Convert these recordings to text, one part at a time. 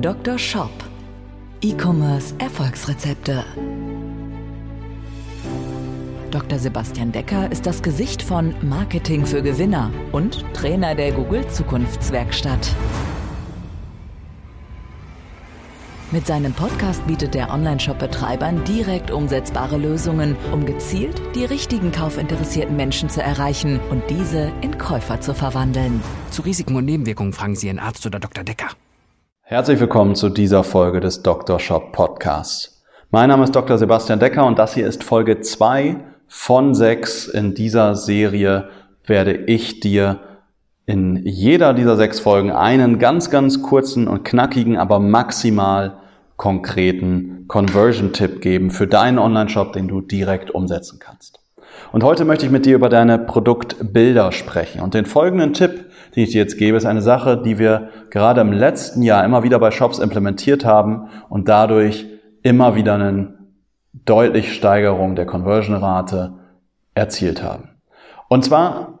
Dr. Shop. E-Commerce Erfolgsrezepte. Dr. Sebastian Decker ist das Gesicht von Marketing für Gewinner und Trainer der Google-Zukunftswerkstatt. Mit seinem Podcast bietet der Online-Shop-Betreibern direkt umsetzbare Lösungen, um gezielt die richtigen kaufinteressierten Menschen zu erreichen und diese in Käufer zu verwandeln. Zu Risiken und Nebenwirkungen fragen Sie Ihren Arzt oder Dr. Decker. Herzlich willkommen zu dieser Folge des Dr. Shop Podcasts. Mein Name ist Dr. Sebastian Decker und das hier ist Folge 2 von 6. In dieser Serie werde ich dir in jeder dieser 6 Folgen einen ganz, ganz kurzen und knackigen, aber maximal konkreten Conversion-Tipp geben für deinen Online-Shop, den du direkt umsetzen kannst. Und heute möchte ich mit dir über deine Produktbilder sprechen. Und den folgenden Tipp, den ich dir jetzt gebe, ist eine Sache, die wir gerade im letzten Jahr immer wieder bei Shops implementiert haben und dadurch immer wieder eine deutliche Steigerung der Conversion-Rate erzielt haben. Und zwar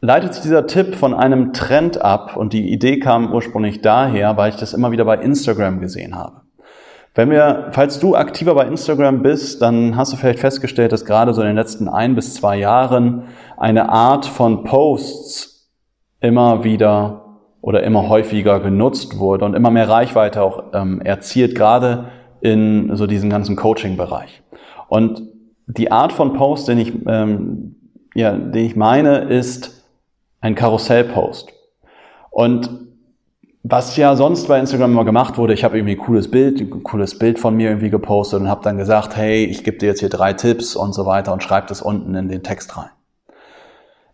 leitet sich dieser Tipp von einem Trend ab und die Idee kam ursprünglich daher, weil ich das immer wieder bei Instagram gesehen habe. Falls du aktiver bei Instagram bist, dann hast du vielleicht festgestellt, dass gerade so in den letzten 1 bis 2 Jahren eine Art von Posts immer wieder oder immer häufiger genutzt wurde und immer mehr Reichweite auch erzielt, gerade in so diesem ganzen Coaching-Bereich. Und die Art von Post, den ich meine, ist ein Karussellpost. Und was ja sonst bei Instagram immer gemacht wurde, ich habe irgendwie ein cooles Bild von mir irgendwie gepostet und habe dann gesagt, hey, ich gebe dir jetzt hier 3 Tipps und so weiter und schreibe das unten in den Text rein.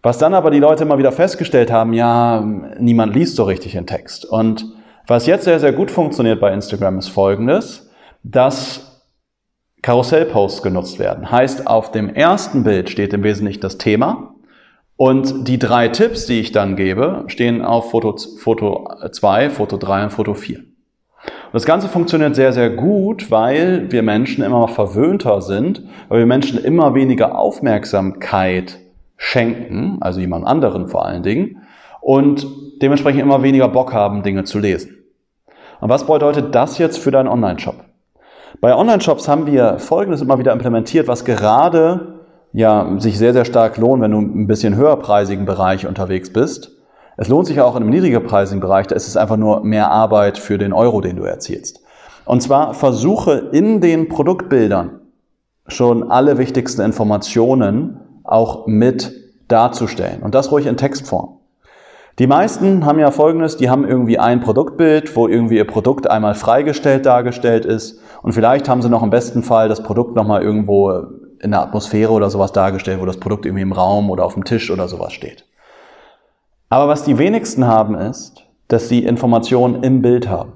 Was dann aber die Leute immer wieder festgestellt haben, ja, niemand liest so richtig den Text. Und was jetzt sehr, sehr gut funktioniert bei Instagram ist Folgendes, dass Karussellposts genutzt werden. Heißt, auf dem ersten Bild steht im Wesentlichen das Thema und die 3 Tipps, die ich dann gebe, stehen auf Foto 2, Foto 3 und Foto 4. Und das Ganze funktioniert sehr, sehr gut, weil wir Menschen immer verwöhnter sind, weil wir Menschen immer weniger Aufmerksamkeit schenken, also jemand anderen vor allen Dingen, und dementsprechend immer weniger Bock haben, Dinge zu lesen. Und was bedeutet das jetzt für deinen Online-Shop? Bei Online-Shops haben wir Folgendes immer wieder implementiert, was gerade sich sehr, sehr stark lohnt, wenn du ein bisschen höherpreisigen Bereich unterwegs bist. Es lohnt sich auch in einem niedrigerpreisigen Bereich, da ist es einfach nur mehr Arbeit für den Euro, den du erzielst. Und zwar versuche in den Produktbildern schon alle wichtigsten Informationen auch mit darzustellen und das ruhig in Textform. Die meisten haben ja Folgendes, die haben irgendwie ein Produktbild, wo irgendwie ihr Produkt einmal freigestellt dargestellt ist und vielleicht haben sie noch im besten Fall das Produkt nochmal irgendwo in der Atmosphäre oder sowas dargestellt, wo das Produkt irgendwie im Raum oder auf dem Tisch oder sowas steht. Aber was die wenigsten haben ist, dass sie Informationen im Bild haben.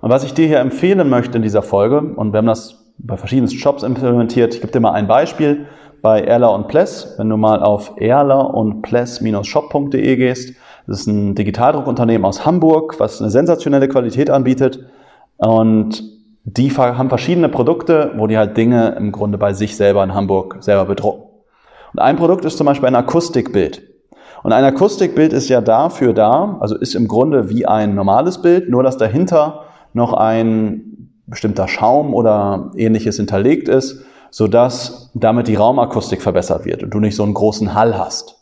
Und was ich dir hier empfehlen möchte in dieser Folge, und wir haben das bei verschiedensten Shops implementiert, ich gebe dir mal ein Beispiel bei Erler und Pless, wenn du mal auf erler-shop.de gehst. Das ist ein Digitaldruckunternehmen aus Hamburg, was eine sensationelle Qualität anbietet. Und die haben verschiedene Produkte, wo die halt Dinge im Grunde bei sich selber in Hamburg selber bedrucken. Und ein Produkt ist zum Beispiel ein Akustikbild. Und ein Akustikbild ist ja dafür da, also ist im Grunde wie ein normales Bild, nur dass dahinter noch ein bestimmter Schaum oder ähnliches hinterlegt ist, sodass damit die Raumakustik verbessert wird und du nicht so einen großen Hall hast.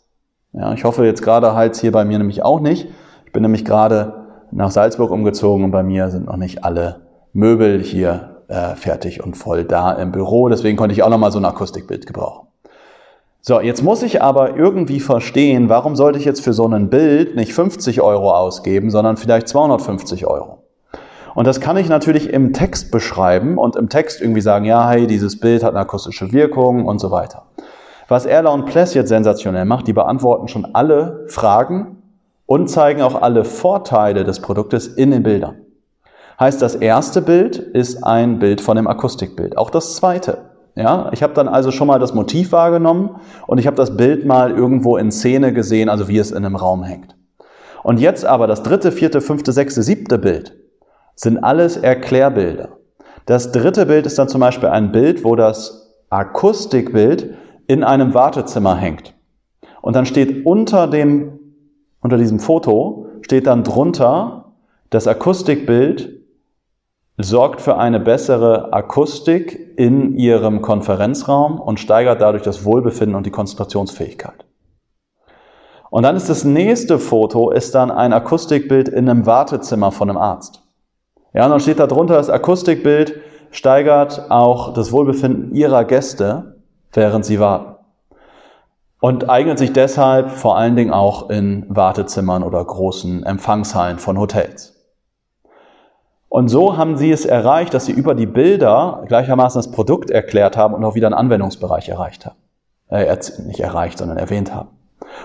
Ja, ich hoffe jetzt gerade halt hier bei mir nämlich auch nicht. Ich bin nämlich gerade nach Salzburg umgezogen und bei mir sind noch nicht alle Möbel hier fertig und voll da im Büro. Deswegen konnte ich auch nochmal so ein Akustikbild gebrauchen. So, jetzt muss ich aber irgendwie verstehen, warum sollte ich jetzt für so ein Bild nicht 50 € ausgeben, sondern vielleicht 250 €. Und das kann ich natürlich im Text beschreiben und im Text irgendwie sagen, ja, hey, dieses Bild hat eine akustische Wirkung und so weiter. Was Erler und Pless jetzt sensationell macht, die beantworten schon alle Fragen und zeigen auch alle Vorteile des Produktes in den Bildern. Heißt, das erste Bild ist ein Bild von dem Akustikbild. Auch das zweite. Ja, ich habe dann also schon mal das Motiv wahrgenommen und ich habe das Bild mal irgendwo in Szene gesehen, also wie es in einem Raum hängt. Und jetzt aber das 3., 4., 5., 6., 7. Bild sind alles Erklärbilder. Das 3. Bild ist dann zum Beispiel ein Bild, wo das Akustikbild in einem Wartezimmer hängt. Und dann steht unter diesem Foto, steht dann drunter das Akustikbild sorgt für eine bessere Akustik in Ihrem Konferenzraum und steigert dadurch das Wohlbefinden und die Konzentrationsfähigkeit. Und dann ist das nächste Foto, ist dann ein Akustikbild in einem Wartezimmer von einem Arzt. Ja, und dann steht da drunter, das Akustikbild steigert auch das Wohlbefinden Ihrer Gäste, während sie warten. Und eignet sich deshalb vor allen Dingen auch in Wartezimmern oder großen Empfangshallen von Hotels. Und so haben Sie es erreicht, dass Sie über die Bilder gleichermaßen das Produkt erklärt haben und auch wieder einen Anwendungsbereich erreicht haben. Nicht erreicht, sondern erwähnt haben.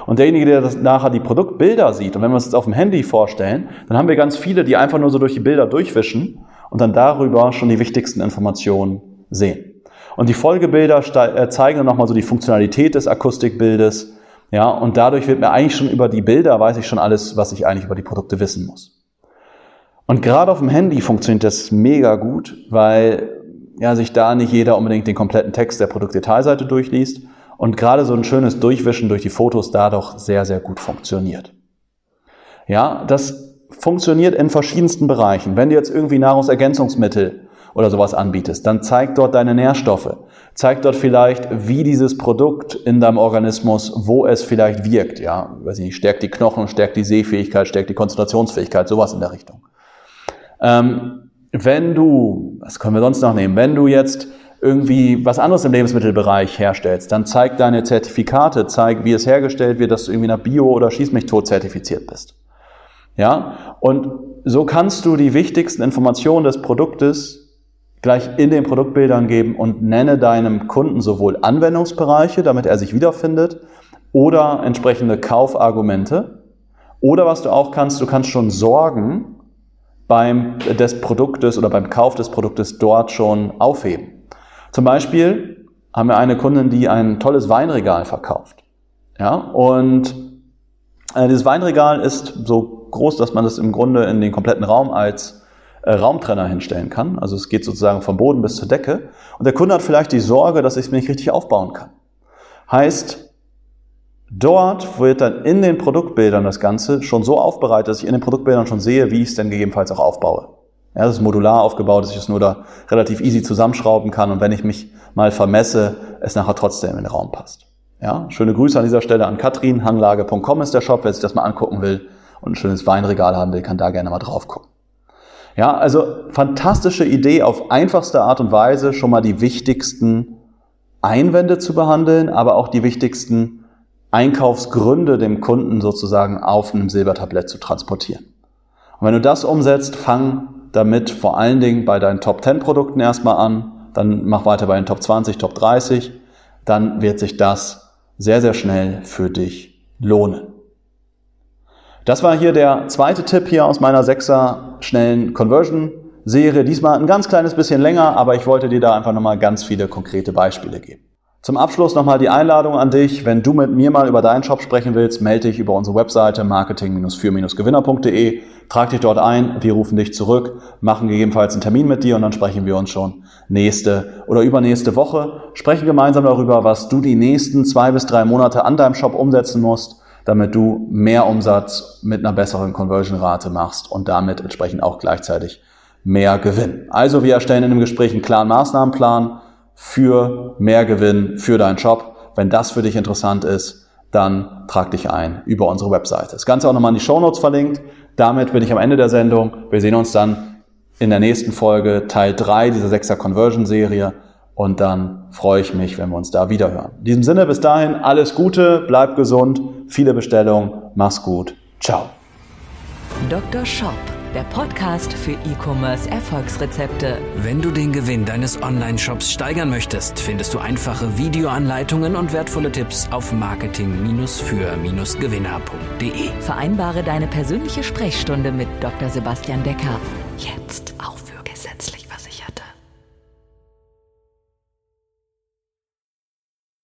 Und derjenige, der das nachher die Produktbilder sieht, und wenn wir uns das auf dem Handy vorstellen, dann haben wir ganz viele, die einfach nur so durch die Bilder durchwischen und dann darüber schon die wichtigsten Informationen sehen. Und die Folgebilder zeigen dann nochmal so die Funktionalität des Akustikbildes. Ja, und dadurch wird mir eigentlich schon über die Bilder, weiß ich schon alles, was ich eigentlich über die Produkte wissen muss. Und gerade auf dem Handy funktioniert das mega gut, weil ja, sich da nicht jeder unbedingt den kompletten Text der Produktdetailseite durchliest. Und gerade so ein schönes Durchwischen durch die Fotos da doch sehr, sehr gut funktioniert. Ja, das funktioniert in verschiedensten Bereichen. Wenn du jetzt irgendwie Nahrungsergänzungsmittel oder sowas anbietest, dann zeig dort deine Nährstoffe. Zeig dort vielleicht, wie dieses Produkt in deinem Organismus, wo es vielleicht wirkt. Ja, weiß ich nicht, stärkt die Knochen, stärkt die Sehfähigkeit, stärkt die Konzentrationsfähigkeit, sowas in der Richtung. Wenn du, was können wir sonst noch nehmen, wenn du jetzt irgendwie was anderes im Lebensmittelbereich herstellst, dann zeig deine Zertifikate, zeig, wie es hergestellt wird, dass du irgendwie nach Bio- oder Schieß-mich-tot zertifiziert bist. Ja, und so kannst du die wichtigsten Informationen des Produktes gleich in den Produktbildern geben und nenne deinem Kunden sowohl Anwendungsbereiche, damit er sich wiederfindet, oder entsprechende Kaufargumente. Oder was du kannst schon sorgen des Produktes oder beim Kauf des Produktes dort schon aufheben. Zum Beispiel haben wir eine Kundin, die ein tolles Weinregal verkauft. Ja, und dieses Weinregal ist so groß, dass man das im Grunde in den kompletten Raum als Raumtrenner hinstellen kann. Also es geht sozusagen vom Boden bis zur Decke. Und der Kunde hat vielleicht die Sorge, dass ich es mir nicht richtig aufbauen kann. Heißt, dort wird dann in den Produktbildern das Ganze schon so aufbereitet, dass ich in den Produktbildern schon sehe, wie ich es denn gegebenenfalls auch aufbaue. Ja, das ist modular aufgebaut, dass ich es nur da relativ easy zusammenschrauben kann und wenn ich mich mal vermesse, es nachher trotzdem in den Raum passt. Ja, schöne Grüße an dieser Stelle an Katrin. Hanglage.com ist der Shop, wer sich das mal angucken will und ein schönes Weinregal haben will, kann da gerne mal drauf gucken. Ja, also fantastische Idee, auf einfachste Art und Weise schon mal die wichtigsten Einwände zu behandeln, aber auch die wichtigsten Einkaufsgründe dem Kunden sozusagen auf einem Silbertablett zu transportieren. Und wenn du das umsetzt, fang damit vor allen Dingen bei deinen Top 10 Produkten erstmal an, dann mach weiter bei den Top 20, Top 30, dann wird sich das sehr, sehr schnell für dich lohnen. Das war hier der zweite Tipp hier aus meiner 6er schnellen Conversion-Serie. Diesmal ein ganz kleines bisschen länger, aber ich wollte dir da einfach nochmal ganz viele konkrete Beispiele geben. Zum Abschluss nochmal die Einladung an dich. Wenn du mit mir mal über deinen Shop sprechen willst, melde dich über unsere Webseite marketing-für-gewinner.de, trag dich dort ein, wir rufen dich zurück, machen gegebenenfalls einen Termin mit dir und dann sprechen wir uns schon nächste oder übernächste Woche. Sprechen gemeinsam darüber, was du die nächsten 2 bis 3 Monate an deinem Shop umsetzen musst, damit du mehr Umsatz mit einer besseren Conversion-Rate machst und damit entsprechend auch gleichzeitig mehr Gewinn. Also wir erstellen in dem Gespräch einen klaren Maßnahmenplan für mehr Gewinn für deinen Shop. Wenn das für dich interessant ist, dann trag dich ein über unsere Webseite. Das Ganze auch nochmal in die Shownotes verlinkt. Damit bin ich am Ende der Sendung. Wir sehen uns dann in der nächsten Folge, Teil 3 dieser 6er Conversion-Serie. Und dann freue ich mich, wenn wir uns da wiederhören. In diesem Sinne, bis dahin, alles Gute, bleib gesund, viele Bestellungen, mach's gut, ciao. Dr. Shop. Der Podcast für E-Commerce-Erfolgsrezepte. Wenn du den Gewinn deines Online-Shops steigern möchtest, findest du einfache Videoanleitungen und wertvolle Tipps auf marketing-für-gewinner.de. Vereinbare deine persönliche Sprechstunde mit Dr. Sebastian Decker. Jetzt auf für gesetzlich.